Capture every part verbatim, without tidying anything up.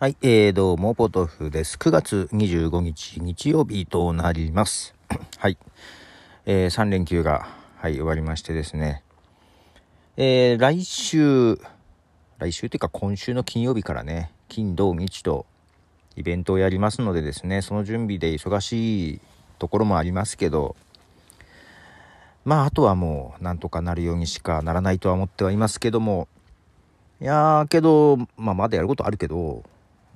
はい、えー、どうもポトフです。くがつにじゅうごにち日曜日となります。はい、えー、さんれんきゅうが、はい、終わりましてですね、えー、来週来週というか今週の金曜日からね、金土日とイベントをやりますのでですね、その準備で忙しいところもありますけど、まああとはもうなんとかなるようにしかならないとは思ってはいますけども、いやーけどまあまだやることあるけど。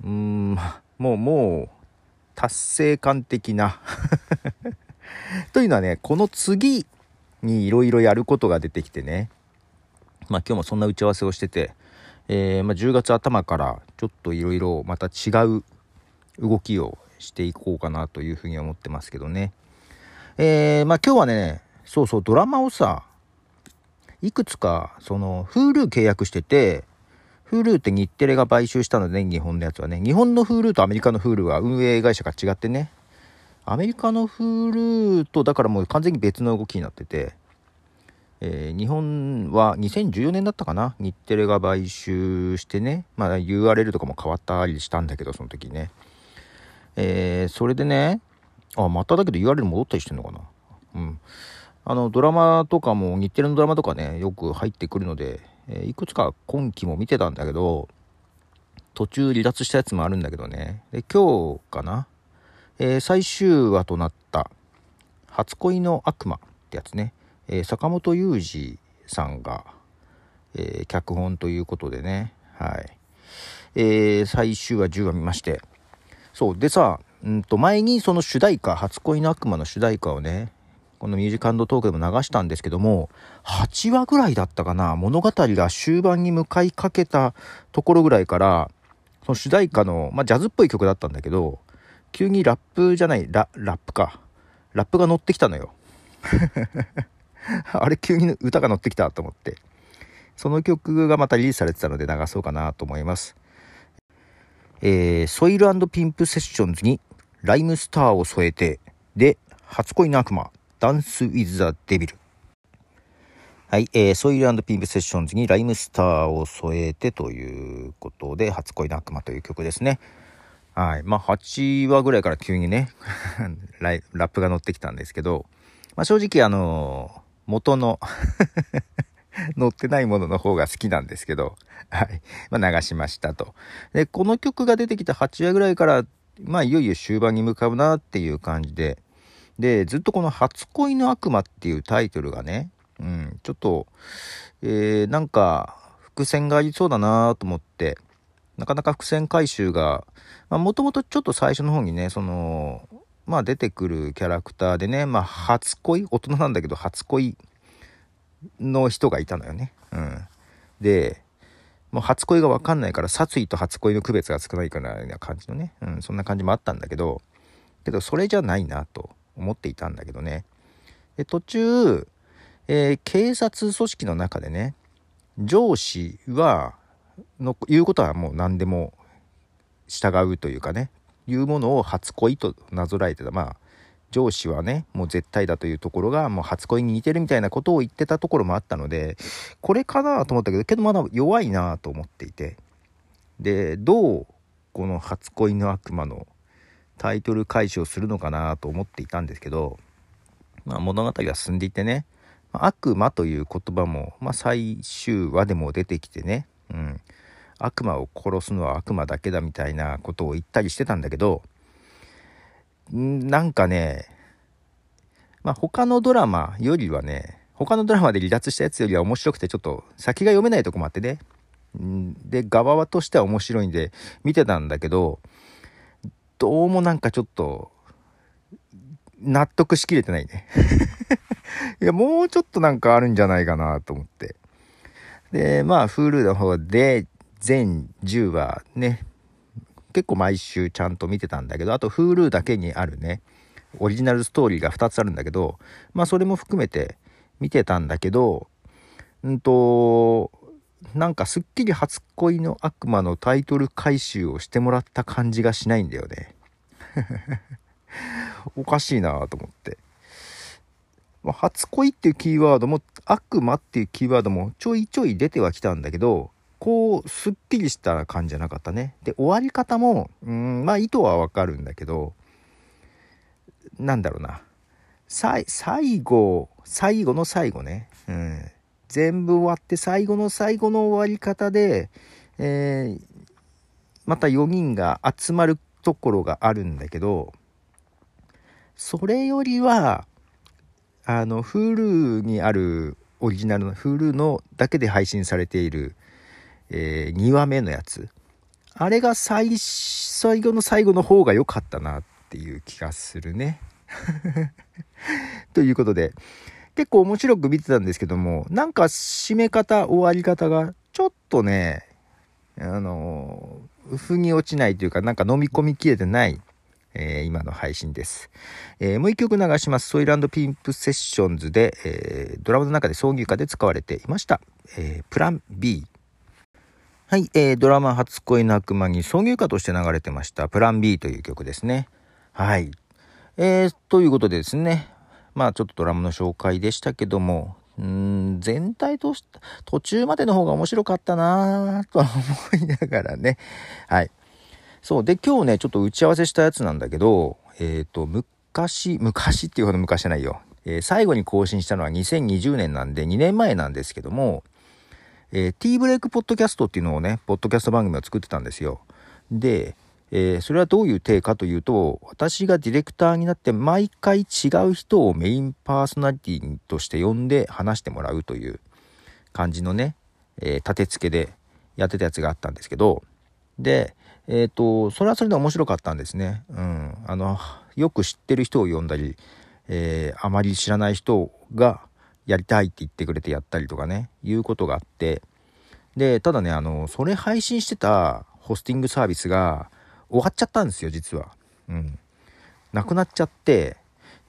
うーんもうもう達成感的なというのはね、この次にいろいろやることが出てきてね、まあ今日もそんな打ち合わせをしてて、えーまあ、じゅうがつあたまからちょっといろいろまた違う動きをしていこうかなというふうに思ってますけどね。えーまあ今日はね、そうそうドラマをさ、いくつかその Hulu 契約してて、Hulu って日テレが買収したので、ね、日本のやつはね、日本の Hulu とアメリカの Hulu は運営会社が違ってね、アメリカの Hulu とだからもう完全に別の動きになってて、えー、日本はにせんじゅうよねんだったかな、日テレが買収してね、まあ ユーアールエル とかも変わったりしたんだけど、その時ね、えー、それでね、あまただけど ユーアールエル 戻ったりしてんのかな、うん、あのドラマとかも日テレのドラマとかねよく入ってくるので、いくつか今期も見てたんだけど、途中離脱したやつもあるんだけどね。で今日かな、えー、最終話となった初恋の悪魔ってやつね、えー、坂本雄二さんが、えー、脚本ということでね、はい、えー、最終話じゅうわ見まして、そうでさ、うんと前にその主題歌、初恋の悪魔の主題歌をねこのミュージック&トークでも流したんですけども、はちわぐらいだったかな、物語が終盤に向かいかけたところぐらいから、その主題歌の、まあ、ジャズっぽい曲だったんだけど、急にラップじゃない ラ, ラップかラップが乗ってきたのよあれ急に歌が乗ってきたと思って、その曲がまたリリースされてたので流そうかなと思います。えー、ソイル&ピンプセッションズにライムスターを添えてで初恋の悪魔ダンスウィズ・ザ・デビル。はい、えー、ソイル&ピンプセッションズにライムスターを添えてということで、初恋の悪魔という曲ですね。はい、まあはちわぐらいから急にねラ, ラップが乗ってきたんですけど、まあ正直あの元の乗ってないものの方が好きなんですけど、はい、まあ流しましたと。でこの曲が出てきたはちわぐらいから、まあいよいよ終盤に向かうなっていう感じで。でずっとこの初恋の悪魔っていうタイトルがね、うん、ちょっと、えー、なんか伏線がありそうだなと思って、なかなか伏線回収がもともとちょっと最初の方にね、そのまあ出てくるキャラクターでね、まあ初恋、大人なんだけど初恋の人がいたのよね、うん、でもう初恋が分かんないから、殺意と初恋の区別が少ないかなような感じのね、うん、そんな感じもあったんだけど、けどそれじゃないなと思っていたんだけどね。で途中、えー、警察組織の中でね、上司はの言うことはもう何でも従うというかね、いうものを初恋となぞらえてた、まあ上司はねもう絶対だというところがもう初恋に似てるみたいなことを言ってたところもあったので、これかなと思ったけど、けどまだ弱いなと思っていて、でどうこの初恋の悪魔のタイトル回収をするのかなと思っていたんですけど、まあ、物語が進んでいてね、悪魔という言葉も、まあ、最終話でも出てきてね、うん、悪魔を殺すのは悪魔だけだみたいなことを言ったりしてたんだけど、なんかね、まあ、他のドラマよりはね、他のドラマで離脱したやつよりは面白くて、ちょっと先が読めないとこもあってね、で側はとしては面白いんで見てたんだけど、どうもなんかちょっと納得しきれてないねいやもうちょっとなんかあるんじゃないかなと思って、でまあ Hulu の方で全じゅうわね、結構毎週ちゃんと見てたんだけど、あと Hulu だけにあるねオリジナルストーリーがふたつあるんだけど、まあそれも含めて見てたんだけど、うんとなんかすっきり初恋の悪魔のタイトル回収をしてもらった感じがしないんだよねおかしいなと思って、まあ、初恋っていうキーワードも悪魔っていうキーワードもちょいちょい出てはきたんだけど、こうすっきりした感じじゃなかったね。で終わり方もうーんまあ意図はわかるんだけど、なんだろうな、さい最後最後の最後ね、うん、全部終わって最後の最後の終わり方で、えー、またよにんが集まるところがあるんだけど、それよりはあの Hulu にあるオリジナルの Hulu のだけで配信されている、えー、にわめのやつ、あれが 最, 最後の最後の方が良かったなっていう気がするねということで結構面白く見てたんですけども、なんか締め方終わり方がちょっとねあの腑に落ちないというか、なんか飲み込みきれてない、えー、今の配信です、えー、もう一曲流します。ソイル&ピンプセッションズで、えー、ドラマの中で挿入歌で使われていました、えー、プラン B。 はい、えー、ドラマ初恋の悪魔に挿入歌として流れてましたプラン B という曲ですね。はい、えー、ということでですね、まあちょっとドラマの紹介でしたけども、うーん全体として途中までの方が面白かったなぁとは思いながらね、はいそうで今日ねちょっと打ち合わせしたやつなんだけど、えっと昔昔っていうほど昔じゃないよ、えー、最後に更新したのはにせんにじゅうねんなんでにねんまえなんですけども、えー、Tブレイクポッドキャストっていうのをねポッドキャスト番組を作ってたんですよ。でえー、それはどういう体かというと、私がディレクターになって毎回違う人をメインパーソナリティとして呼んで話してもらうという感じのね、えー、立て付けでやってたやつがあったんですけど、で、えーと、それはそれで面白かったんですね。うん、あのよく知ってる人を呼んだり、えー、あまり知らない人がやりたいって言ってくれてやったりとかね、いうことがあって、で、ただねあのそれ配信してたホスティングサービスが終わっちゃったんですよ実は、うん、なくなっちゃって、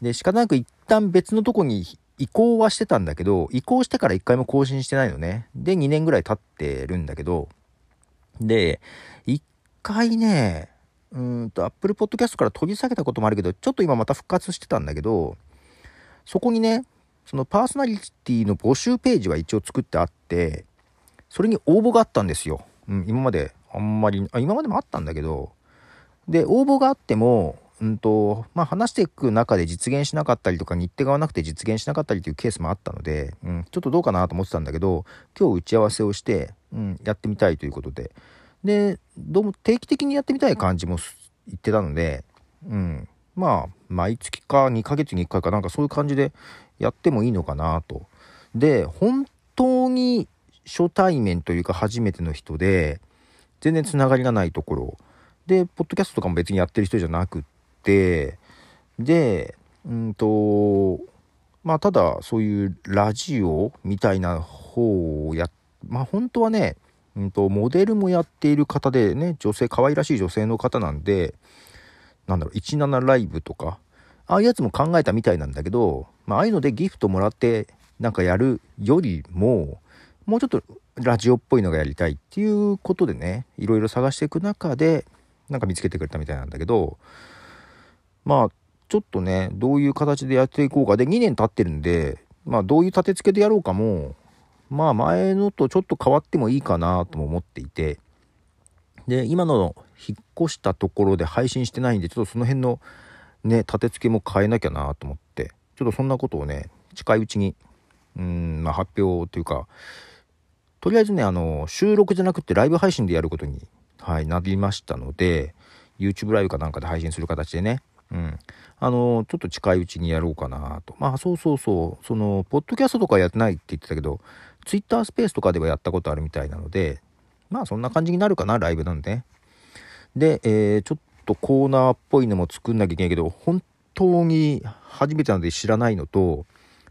で仕方なく一旦別のとこに移行はしてたんだけど、移行してから一回も更新してないのね。でにねんぐらい経ってるんだけど、で一回ねうーんと Apple Podcast から飛び下げたこともあるけど、ちょっと今また復活してたんだけど、そこにねそのパーソナリティの募集ページは一応作ってあって、それに応募があったんですよ、うん、今まであんまりあ今までもあったんだけど、で応募があっても、うんとまあ、話していく中で実現しなかったりとか、日程が合わなくて実現しなかったりというケースもあったので、うん、ちょっとどうかなと思ってたんだけど、今日打ち合わせをして、うん、やってみたいということで、でどうも定期的にやってみたい感じも言ってたので、うん、まあ毎月かにかげつにいっかいかなんかそういう感じでやってもいいのかなと。で本当に初対面というか初めての人で全然つながりがないところで、ポッドキャストとかも別にやってる人じゃなくって、でうんとまあただそういうラジオみたいな方をやまあ本当はね、うんとモデルもやっている方でね、女性可愛らしい女性の方なんで、なんだろうじゅうななライブとかああいうやつも考えたみたいなんだけど、まあああいうのでギフトもらってなんかやるよりももうちょっとラジオっぽいのがやりたいっていうことでね、いろいろ探していく中でなんか見つけてくれたみたいなんだけど、まあちょっとねどういう形でやっていこうかでにねん経ってるんで、まあどういう立て付けでやろうかもまあ前のとちょっと変わってもいいかなとも思っていて、で今の引っ越したところで配信してないんで、ちょっとその辺のね立て付けも変えなきゃなと思って、ちょっとそんなことをね近いうちにうーんまあ発表というか、とりあえずねあの収録じゃなくてライブ配信でやることにはい、なりましたので、 YouTube ライブかなんかで配信する形でね、うん、あのちょっと近いうちにやろうかなと。まあそうそうそう、そのポッドキャストとかやってないって言ってたけど、 Twitter スペースとかではやったことあるみたいなので、まあそんな感じになるかな、ライブなんでね。で、えー、ちょっとコーナーっぽいのも作んなきゃいけないけど、本当に初めてなので知らないのと、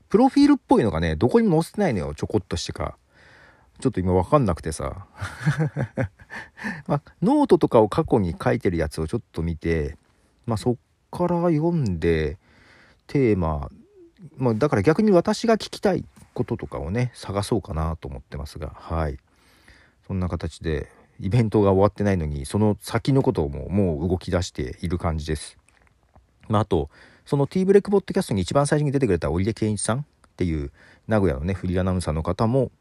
プロフィールっぽいのがねどこにも載せてないのよ、ちょこっとしてかちょっと今分かんなくてさ、まあ、ノートとかを過去に書いてるやつをちょっと見て、まあ、そっから読んでテーマ、まあ、だから逆に私が聞きたいこととかをね探そうかなと思ってますが、はい、そんな形でイベントが終わってないのにその先のことをもう、もう動き出している感じです、まあ、あとその T ブレイクポッドキャストに一番最初に出てくれた織出健一さんっていう名古屋のねフリーアナウンサーの方も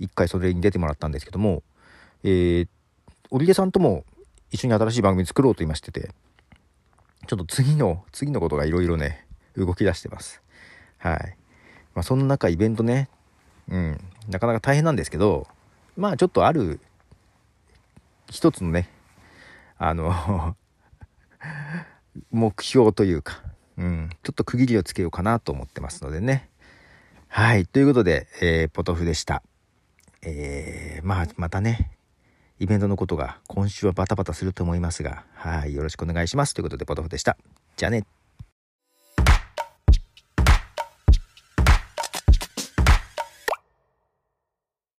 一回それに出てもらったんですけども、えー、織出さんとも一緒に新しい番組作ろうと今してて、ちょっと次の次のことがいろいろね動き出してます。はい。まあ、その中イベントね、うん、なかなか大変なんですけど、まあちょっとある一つのねあの目標というか、うん、ちょっと区切りをつけようかなと思ってますのでね。はい。ということで、えー、ポトフでした。えー、まあまたねイベントのことが今週はバタバタすると思いますが、はい、よろしくお願いしますということで、ポトフでした。じゃあね。